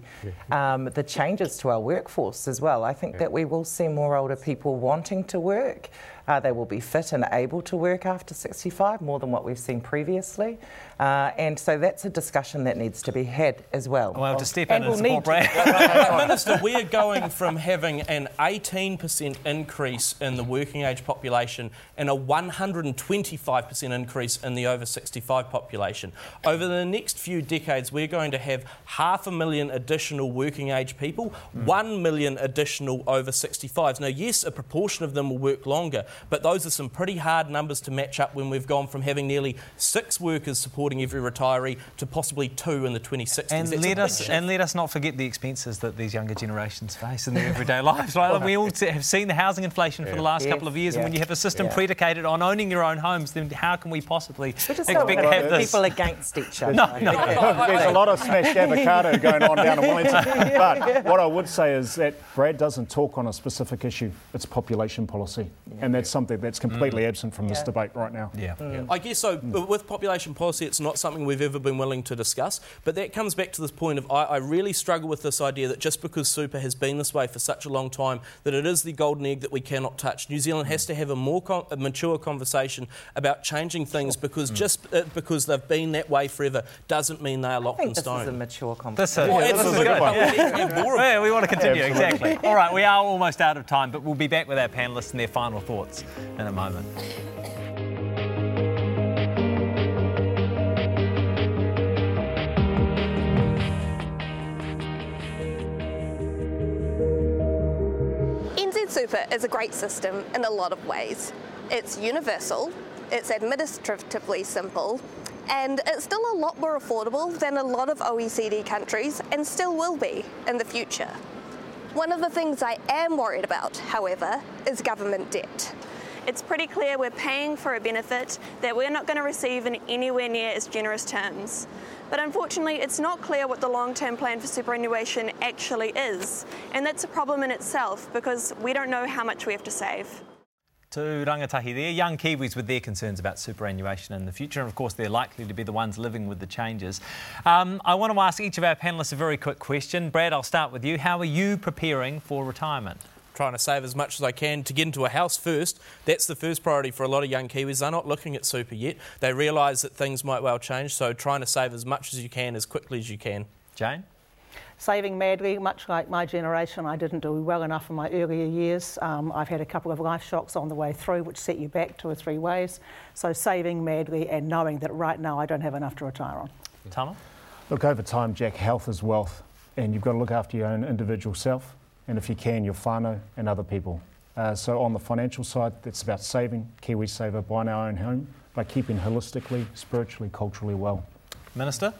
the um, the changes to our workforce as well. I think yeah. that we will see more older people wanting to work. Uh, they will be fit and able to work after sixty-five, more than what we've seen previously. Uh, and so that's a discussion that needs to be had as well. Well, to step in and support Brad. Minister, we are going from having an eighteen percent increase in the working age population and a one hundred twenty-five percent increase in the over sixty-five population. Over the next few decades, we're going to have half a million additional working age people, mm. one million additional over sixty-fives. Now, yes, a proportion of them will work longer, but those are some pretty hard numbers to match up when we've gone from having nearly six workers supporting every retiree to possibly two in the twenty sixties. And That's let us and let us not forget the expenses that these younger generations face in their everyday lives, right? Well, we all have seen the housing inflation yeah. for the last yeah. couple of years, yeah. and when you have a system yeah. predicated on owning your own homes, then how can we possibly expect to have this? People against each other. No, no. There's a lot of smashed avocado going on down in Wellington. But what I would say is that Brad doesn't talk on a specific issue. It's population policy. Yeah. And that's something that's completely mm. absent from yeah. this debate right now. Yeah. Mm. I guess so. Mm. With population policy, it's not something we've ever been willing to discuss. But that comes back to this point of I, I really struggle with this idea that just because super has been this way for such a long time, that it is the golden egg that we cannot touch. New Zealand has to have a more con- a mature conversation about changing things sure. because mm. just uh, because they've been that way forever doesn't mean they are locked in stone. I think this is a mature conversation. This is, yeah, this is good. Yeah. Yeah, we want to continue, exactly. All right, we are almost out of time, but we'll be back with our panellists and their final thoughts in a moment. N Z Super is a great system in a lot of ways. It's universal, it's administratively simple, and it's still a lot more affordable than a lot of O E C D countries, and still will be in the future. One of the things I am worried about, however, is government debt. It's pretty clear we're paying for a benefit that we're not going to receive in anywhere near as generous terms. But unfortunately, it's not clear what the long-term plan for superannuation actually is. And that's a problem in itself because we don't know how much we have to save. To rangatahi there, young Kiwis with their concerns about superannuation in the future, and of course they're likely to be the ones living with the changes. Um, I want to ask each of our panellists a very quick question. Brad, I'll start with you. How are you preparing for retirement? Trying to save as much as I can to get into a house first. That's the first priority for a lot of young Kiwis. They're not looking at super yet. They realise that things might well change, so trying to save as much as you can as quickly as you can. Jane? Saving madly, much like my generation, I didn't do well enough in my earlier years. Um, I've had a couple of life shocks on the way through which set you back two or three ways. So saving madly and knowing that right now I don't have enough to retire on. Tama? Look, over time, Jack, health is wealth, and you've got to look after your own individual self, and if you can, your whānau and other people. Uh, so on the financial side, it's about saving, KiwiSaver, buying our own home, by keeping holistically, spiritually, culturally well. Minister?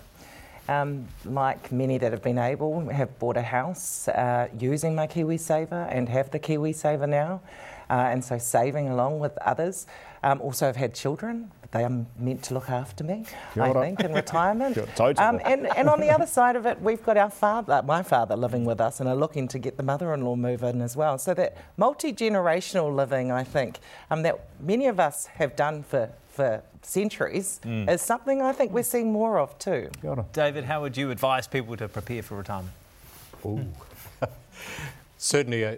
Um, like many that have been able, have bought a house uh, using my KiwiSaver and have the KiwiSaver now, uh, and so saving along with others. Um, also, I've had children. They are meant to look after me, I think, in retirement. um, and, and on the other side of it, we've got our father, my father, living with us, and are looking to get the mother-in-law move in as well. So that multi-generational living, I think, um, that many of us have done for for centuries mm. is something I think we're seeing more of too. David, how would you advise people to prepare for retirement? Ooh. Certainly uh,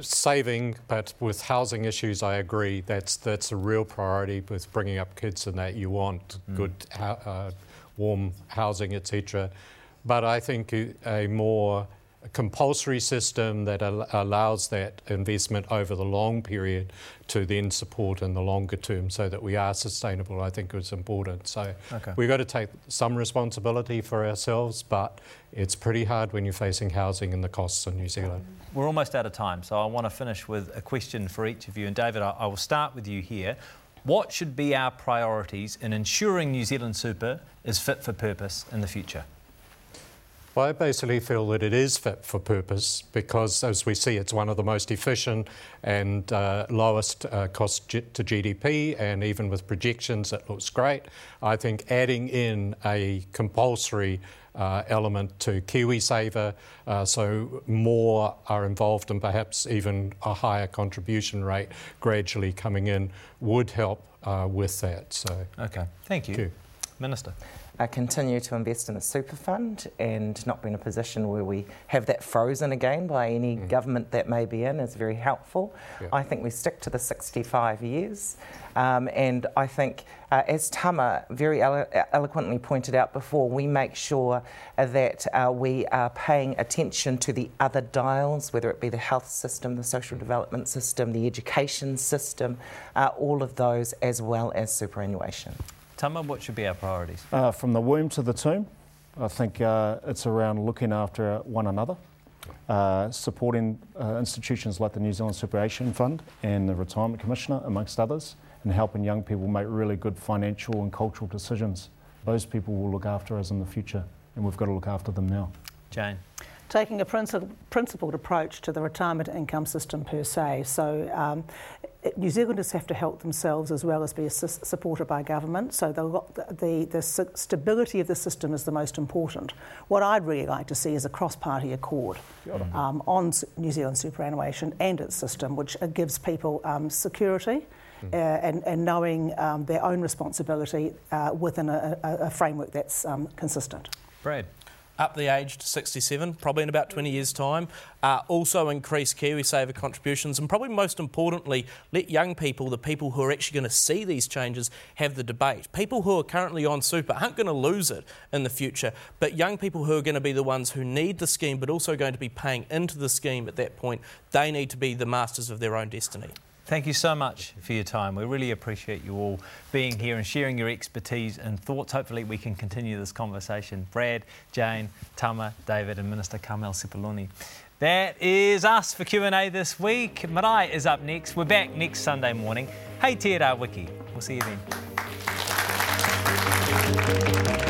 saving, but with housing issues, I agree, that's that's a real priority with bringing up kids and that you want mm. good, uh, warm housing, et cetera. But I think a more compulsory system that al- allows that investment over the long period to then support in the longer term so that we are sustainable, I think is important. So okay. we've got to take some responsibility for ourselves, but it's pretty hard when you're facing housing and the costs in New Zealand. We're almost out of time, so I want to finish with a question for each of you. And David, I, I will start with you here. What should be our priorities in ensuring New Zealand Super is fit for purpose in the future? Well, I basically feel that it is fit for purpose because, as we see, it's one of the most efficient and uh, lowest uh, cost g- to G D P, and even with projections, it looks great. I think adding in a compulsory uh, element to KiwiSaver, uh, so more are involved and perhaps even a higher contribution rate gradually coming in would help uh, with that. So, okay, thank you. Thank you. Minister. uh, continue to invest in a super fund and not be in a position where we have that frozen again by any mm. government that may be in is very helpful. Yeah. I think we stick to the sixty-five years um, and I think uh, as Tama very elo- eloquently pointed out before, we make sure that uh, we are paying attention to the other dials, whether it be the health system, the social development system, the education system, uh, all of those as well as superannuation. Tama, what should be our priorities? Uh, from the womb to the tomb, I think uh, it's around looking after one another, uh, supporting uh, institutions like the New Zealand Superannuation Fund and the Retirement Commissioner, amongst others, and helping young people make really good financial and cultural decisions. Those people will look after us in the future, and we've got to look after them now. Jane? Taking a princi- principled approach to the retirement income system per se. So um, New Zealanders have to help themselves as well as be assist- supported by government. So the, the, the stability of the system is the most important. What I'd really like to see is a cross-party accord um, on New Zealand superannuation and its system, which gives people um, security Uh, and, and knowing um, their own responsibility uh, within a, a, a framework that's um, consistent. Brad? Up the age to sixty-seven, probably in about twenty years' time. Uh, also increase KiwiSaver contributions and probably most importantly, let young people, the people who are actually going to see these changes, have the debate. People who are currently on super aren't going to lose it in the future, but young people who are going to be the ones who need the scheme but also going to be paying into the scheme at that point, they need to be the masters of their own destiny. Thank you so much for your time. We really appreciate you all being here and sharing your expertise and thoughts. Hopefully we can continue this conversation. Brad, Jane, Tama, David and Minister Carmel Sepuloni. That is us for Q and A this week. Marae is up next. We're back next Sunday morning. Hei te rā wiki. We'll see you then.